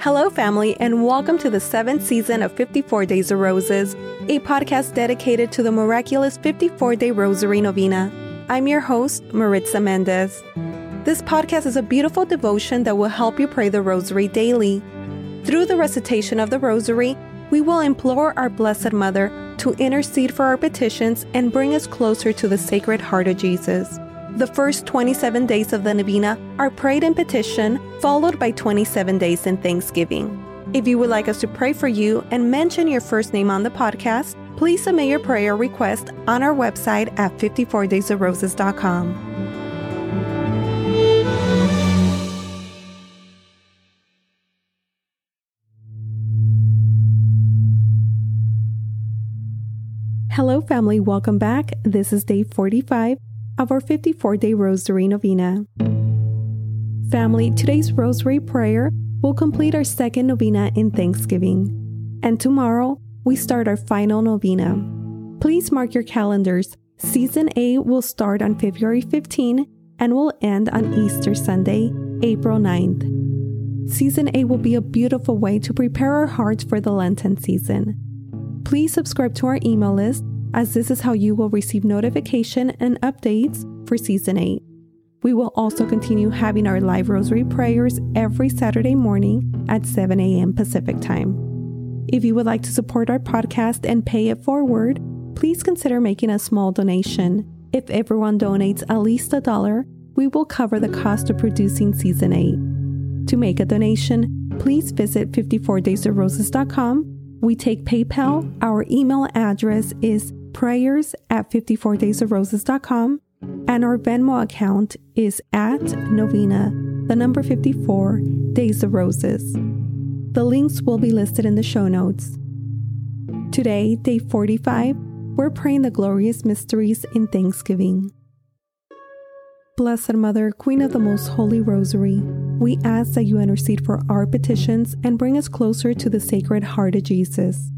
Hello, family, and welcome to the 7th season of 54 Days of Roses, a podcast dedicated to the miraculous 54-day Rosary Novena. I'm your host, Maritza Mendez. This podcast is a beautiful devotion that will help you pray the Rosary daily. Through the recitation of the Rosary, we will implore our Blessed Mother to intercede for our petitions and bring us closer to the Sacred Heart of Jesus. The first 27 days of the Novena are prayed in petition, followed by 27 days in thanksgiving. If you would like us to pray for you and mention your first name on the podcast, please submit your prayer request on our website at 54daysofroses.com. Hello, family. Welcome back. This is day 45 of our 54-day Rosary Novena. Family, today's Rosary prayer will complete our second novena in Thanksgiving. And tomorrow, we start our final novena. Please mark your calendars. Season A will start on February 15 and will end on Easter Sunday, April 9th. Season A will be a beautiful way to prepare our hearts for the Lenten season. Please subscribe to our email list, as this is how you will receive notification and updates for Season 8. We will also continue having our live Rosary prayers every Saturday morning at 7 a.m. Pacific Time. If you would like to support our podcast and pay it forward, please consider making a small donation. If everyone donates at least $1, we will cover the cost of producing Season 8. To make a donation, please visit 54daysofroses.com. We take PayPal. Our email address is prayers@54daysofroses.com, and our Venmo account is @novena54 Days of Roses. The links will be listed in the show notes. Today, day 45, we're praying the glorious mysteries in Thanksgiving. Blessed Mother, Queen of the Most Holy Rosary, we ask that you intercede for our petitions and bring us closer to the Sacred Heart of Jesus.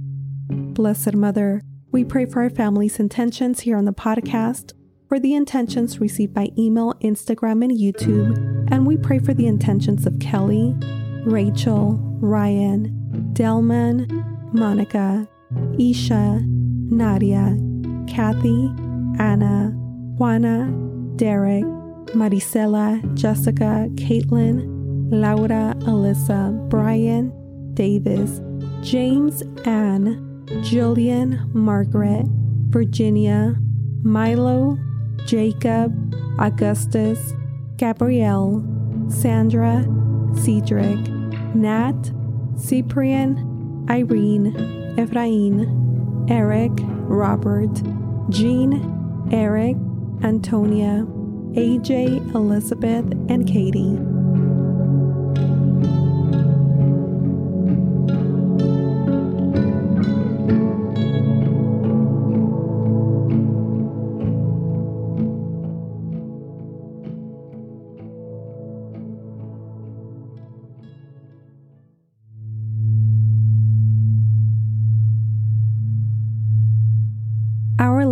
Blessed Mother, we pray for our family's intentions here on the podcast, for the intentions received by email, Instagram, and YouTube, and we pray for the intentions of Kelly, Rachel, Ryan, Delman, Monica, Isha, Nadia, Kathy, Anna, Juana, Derek, Maricela, Jessica, Caitlin, Laura, Alyssa, Brian, Davis, James, Ann, Jillian, Margaret, Virginia, Milo, Jacob, Augustus, Gabrielle, Sandra, Cedric, Nat, Cyprian, Irene, Efrain, Eric, Robert, Jean, Eric, Antonia, AJ, Elizabeth, and Katie. Our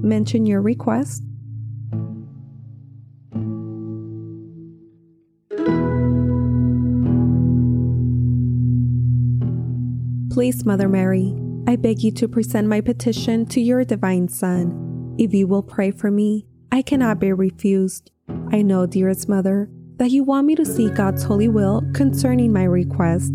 Mention your request. Please, Mother Mary, I beg you to present my petition to your Divine Son. If you will pray for me, I cannot be refused. I know, dearest Mother, that you want me to seek God's holy will concerning my request.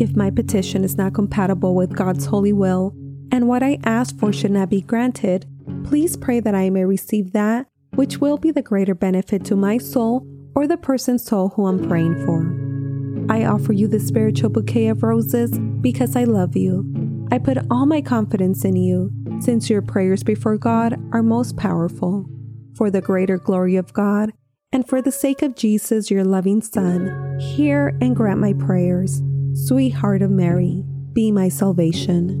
If my petition is not compatible with God's holy will, and what I ask for should not be granted, please pray that I may receive that which will be the greater benefit to my soul or the person's soul who I'm praying for. I offer you this spiritual bouquet of roses because I love you. I put all my confidence in you, since your prayers before God are most powerful. For the greater glory of God, and for the sake of Jesus, your loving Son, hear and grant my prayers. Sweetheart of Mary, be my salvation.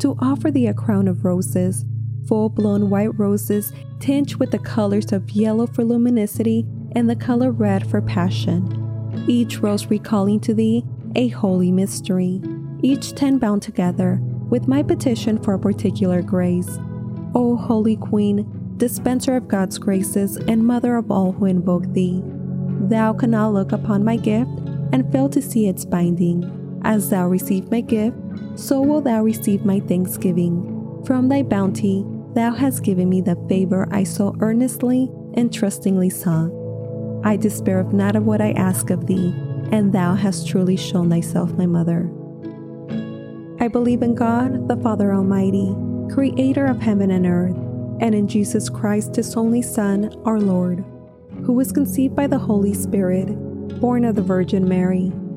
to offer thee a crown of roses, full-blown white roses tinged with the colors of yellow for luminosity and the color red for passion, each rose recalling to thee a holy mystery, each 10 bound together with my petition for a particular grace. O Holy Queen, dispenser of God's graces and mother of all who invoke thee, thou cannot look upon my gift and fail to see its binding. As thou receive my gift, so will thou receive my thanksgiving. From thy bounty, thou hast given me the favor I so earnestly and trustingly sought. I despair not of what I ask of thee, and thou hast truly shown thyself my mother. I believe in God, the Father Almighty, creator of heaven and earth, and in Jesus Christ, his only Son, our Lord, who was conceived by the Holy Spirit, born of the Virgin Mary,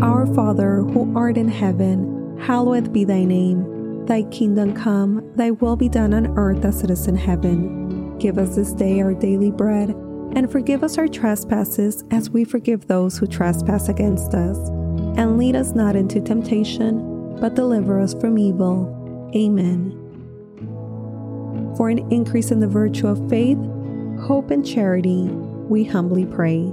Our Father, who art in heaven, hallowed be thy name. Thy kingdom come, thy will be done on earth as it is in heaven. Give us this day our daily bread, and forgive us our trespasses as we forgive those who trespass against us. And lead us not into temptation, but deliver us from evil. Amen. For an increase in the virtue of faith, hope, and charity, we humbly pray.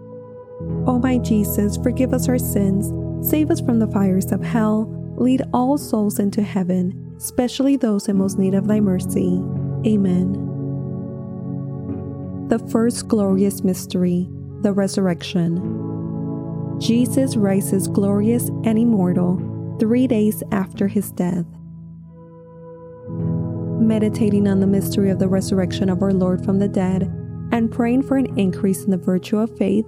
O my Jesus, forgive us our sins, save us from the fires of hell, lead all souls into heaven, especially those in most need of thy mercy. Amen. The first glorious mystery, the resurrection. Jesus rises glorious and immortal 3 days after his death. Meditating on the mystery of the resurrection of our Lord from the dead, and praying for an increase in the virtue of faith,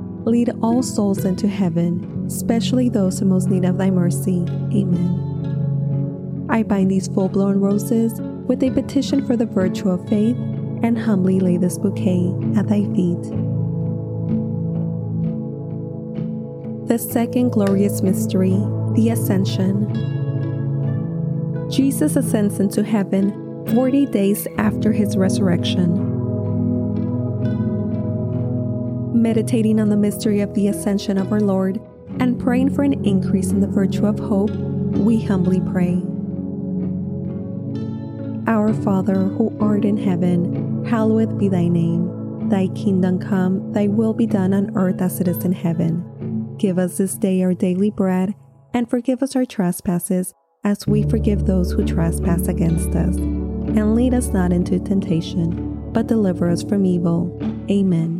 lead all souls into heaven, especially those who most need of thy mercy. Amen. I bind these full-blown roses with a petition for the virtue of faith, and humbly lay this bouquet at thy feet. The second glorious mystery, the Ascension. Jesus ascends into heaven 40 days after his resurrection. Meditating on the mystery of the Ascension of our Lord and praying for an increase in the virtue of hope, we humbly pray. Our Father, who art in heaven, hallowed be thy name. Thy kingdom come, thy will be done on earth as it is in heaven. Give us this day our daily bread, and forgive us our trespasses, as we forgive those who trespass against us. And lead us not into temptation, but deliver us from evil. Amen.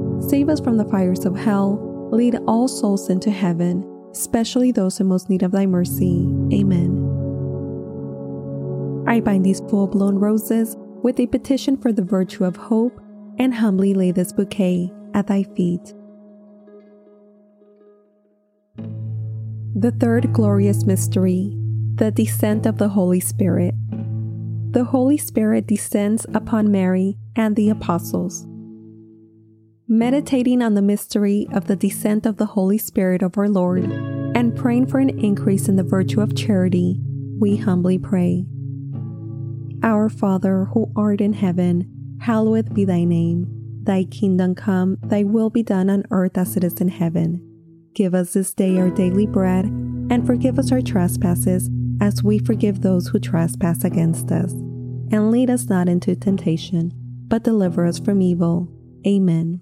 save us from the fires of hell, lead all souls into heaven, especially those in most need of thy mercy. Amen. I bind these full-blown roses with a petition for the virtue of hope, and humbly lay this bouquet at thy feet. The third glorious mystery, the descent of the Holy Spirit. The Holy Spirit descends upon Mary and the apostles. Meditating on the mystery of the descent of the Holy Spirit of our Lord, and praying for an increase in the virtue of charity, we humbly pray. Our Father, who art in heaven, hallowed be thy name. Thy kingdom come, thy will be done on earth as it is in heaven. Give us this day our daily bread, and forgive us our trespasses, as we forgive those who trespass against us. And lead us not into temptation, but deliver us from evil. Amen.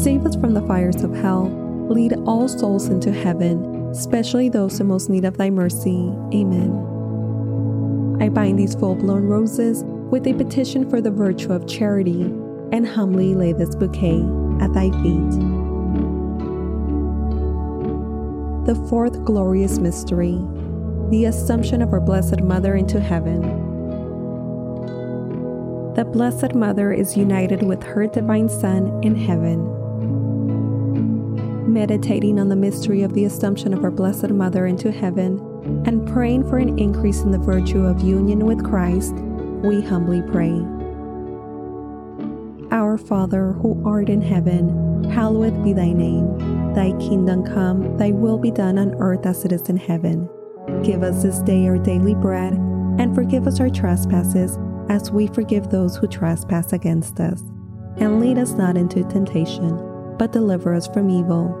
save us from the fires of hell, lead all souls into heaven, especially those in most need of thy mercy. Amen. I bind these full-blown roses with a petition for the virtue of charity, and humbly lay this bouquet at thy feet. The fourth glorious mystery, the Assumption of our Blessed Mother into Heaven. The Blessed Mother is united with her Divine Son in heaven. Meditating on the mystery of the Assumption of our Blessed Mother into heaven and praying for an increase in the virtue of union with Christ, we humbly pray. Our Father, who art in heaven, hallowed be thy name. Thy kingdom come, thy will be done on earth as it is in heaven. Give us this day our daily bread, and forgive us our trespasses, as we forgive those who trespass against us. And lead us not into temptation, but deliver us from evil.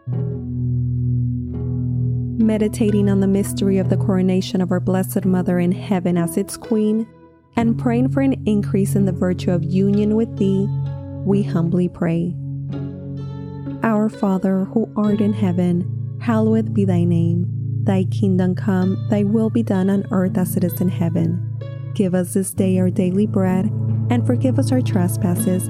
Meditating on the mystery of the coronation of our Blessed Mother in heaven as its Queen, and praying for an increase in the virtue of union with thee, we humbly pray. Our Father, who art in heaven, hallowed be thy name. Thy kingdom come, thy will be done on earth as it is in heaven. Give us this day our daily bread, And forgive us our trespasses,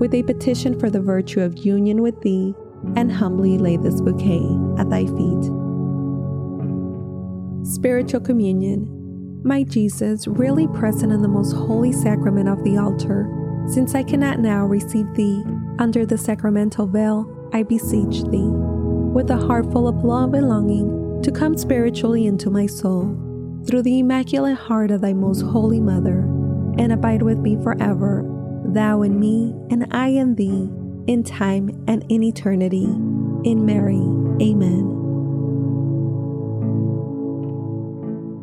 with a petition for the virtue of union with thee, and humbly lay this bouquet at thy feet. Spiritual Communion. My Jesus, really present in the most holy sacrament of the altar, since I cannot now receive thee under the sacramental veil, I beseech thee, with a heart full of love and longing, to come spiritually into my soul, through the immaculate heart of thy most holy mother, and abide with me forever, thou in me, and I in thee, in time and in eternity. In Mary, Amen.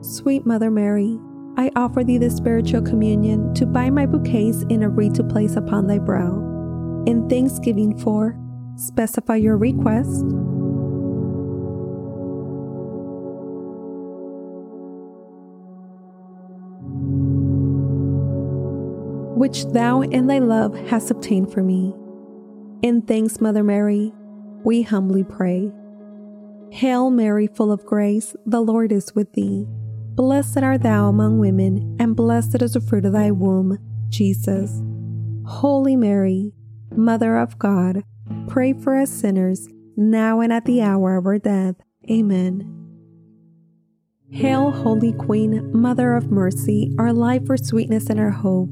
Sweet Mother Mary, I offer thee this spiritual communion to bind my bouquets in a wreath to place upon thy brow. In thanksgiving for, specify your request. Which thou in thy love hast obtained for me. In thanks, Mother Mary, we humbly pray. Hail Mary, full of grace, the Lord is with thee. Blessed art thou among women, and blessed is the fruit of thy womb, Jesus. Holy Mary, Mother of God, pray for us sinners, now and at the hour of our death. Amen. Hail, Holy Queen, Mother of Mercy, our life, our sweetness, and our hope.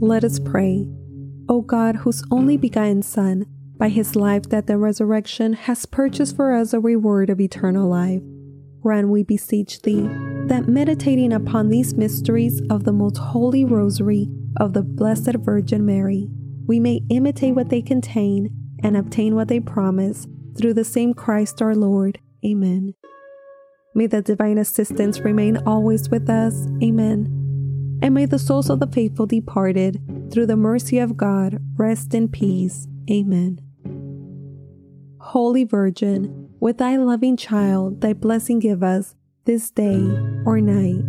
Let us pray. O God, whose only begotten Son, by his life, death, and resurrection, has purchased for us a reward of eternal life, grant, we beseech thee, that meditating upon these mysteries of the most holy rosary of the Blessed Virgin Mary, we may imitate what they contain and obtain what they promise, through the same Christ our Lord. Amen. May the divine assistance remain always with us. Amen. And may the souls of the faithful departed, through the mercy of God, rest in peace. Amen. Holy Virgin, with thy loving child, thy blessing give us this day or night.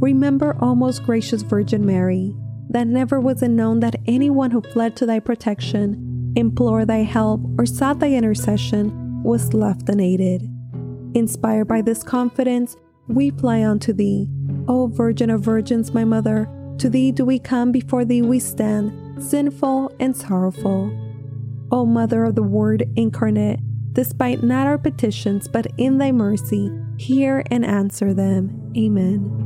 Remember, O most gracious Virgin Mary, that never was it known that anyone who fled to thy protection, implored thy help, or sought thy intercession was left unaided. Inspired by this confidence, we fly unto thee. O Virgin of Virgins, my Mother, to thee do we come, before thee we stand, sinful and sorrowful. O Mother of the Word incarnate, despite not our petitions, but in thy mercy, hear and answer them. Amen.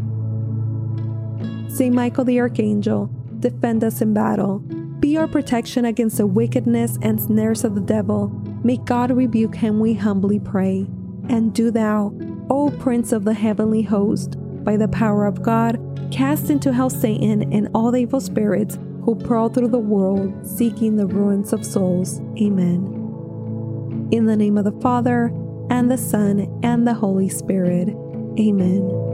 Saint Michael the Archangel, defend us in battle. Be our protection against the wickedness and snares of the devil. May God rebuke him, we humbly pray. And do thou, O Prince of the heavenly host, by the power of God, cast into hell Satan and all the evil spirits who prowl through the world, seeking the ruins of souls. Amen. In the name of the Father, and the Son, and the Holy Spirit. Amen.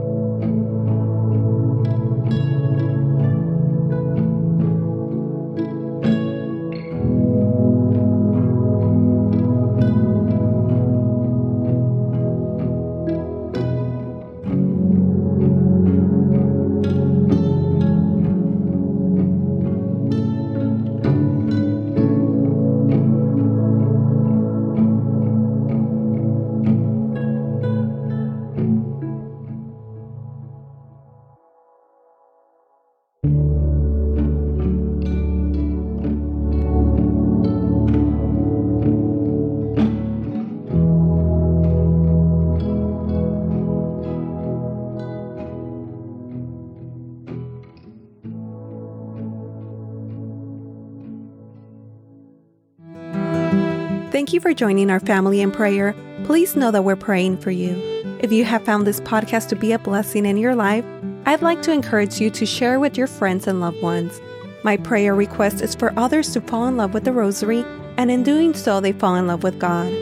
Thank you for joining our family in prayer. Please know that we're praying for you. If you have found this podcast to be a blessing in your life, I'd like to encourage you to share with your friends and loved ones. My prayer request is for others to fall in love with the Rosary, and in doing so, they fall in love with God.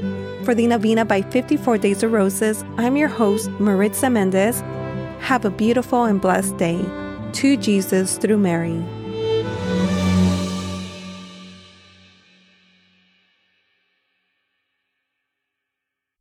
For the Novena by 54 Days of Roses, I'm your host, Maritza Mendez. Have a beautiful and blessed day. To Jesus through Mary.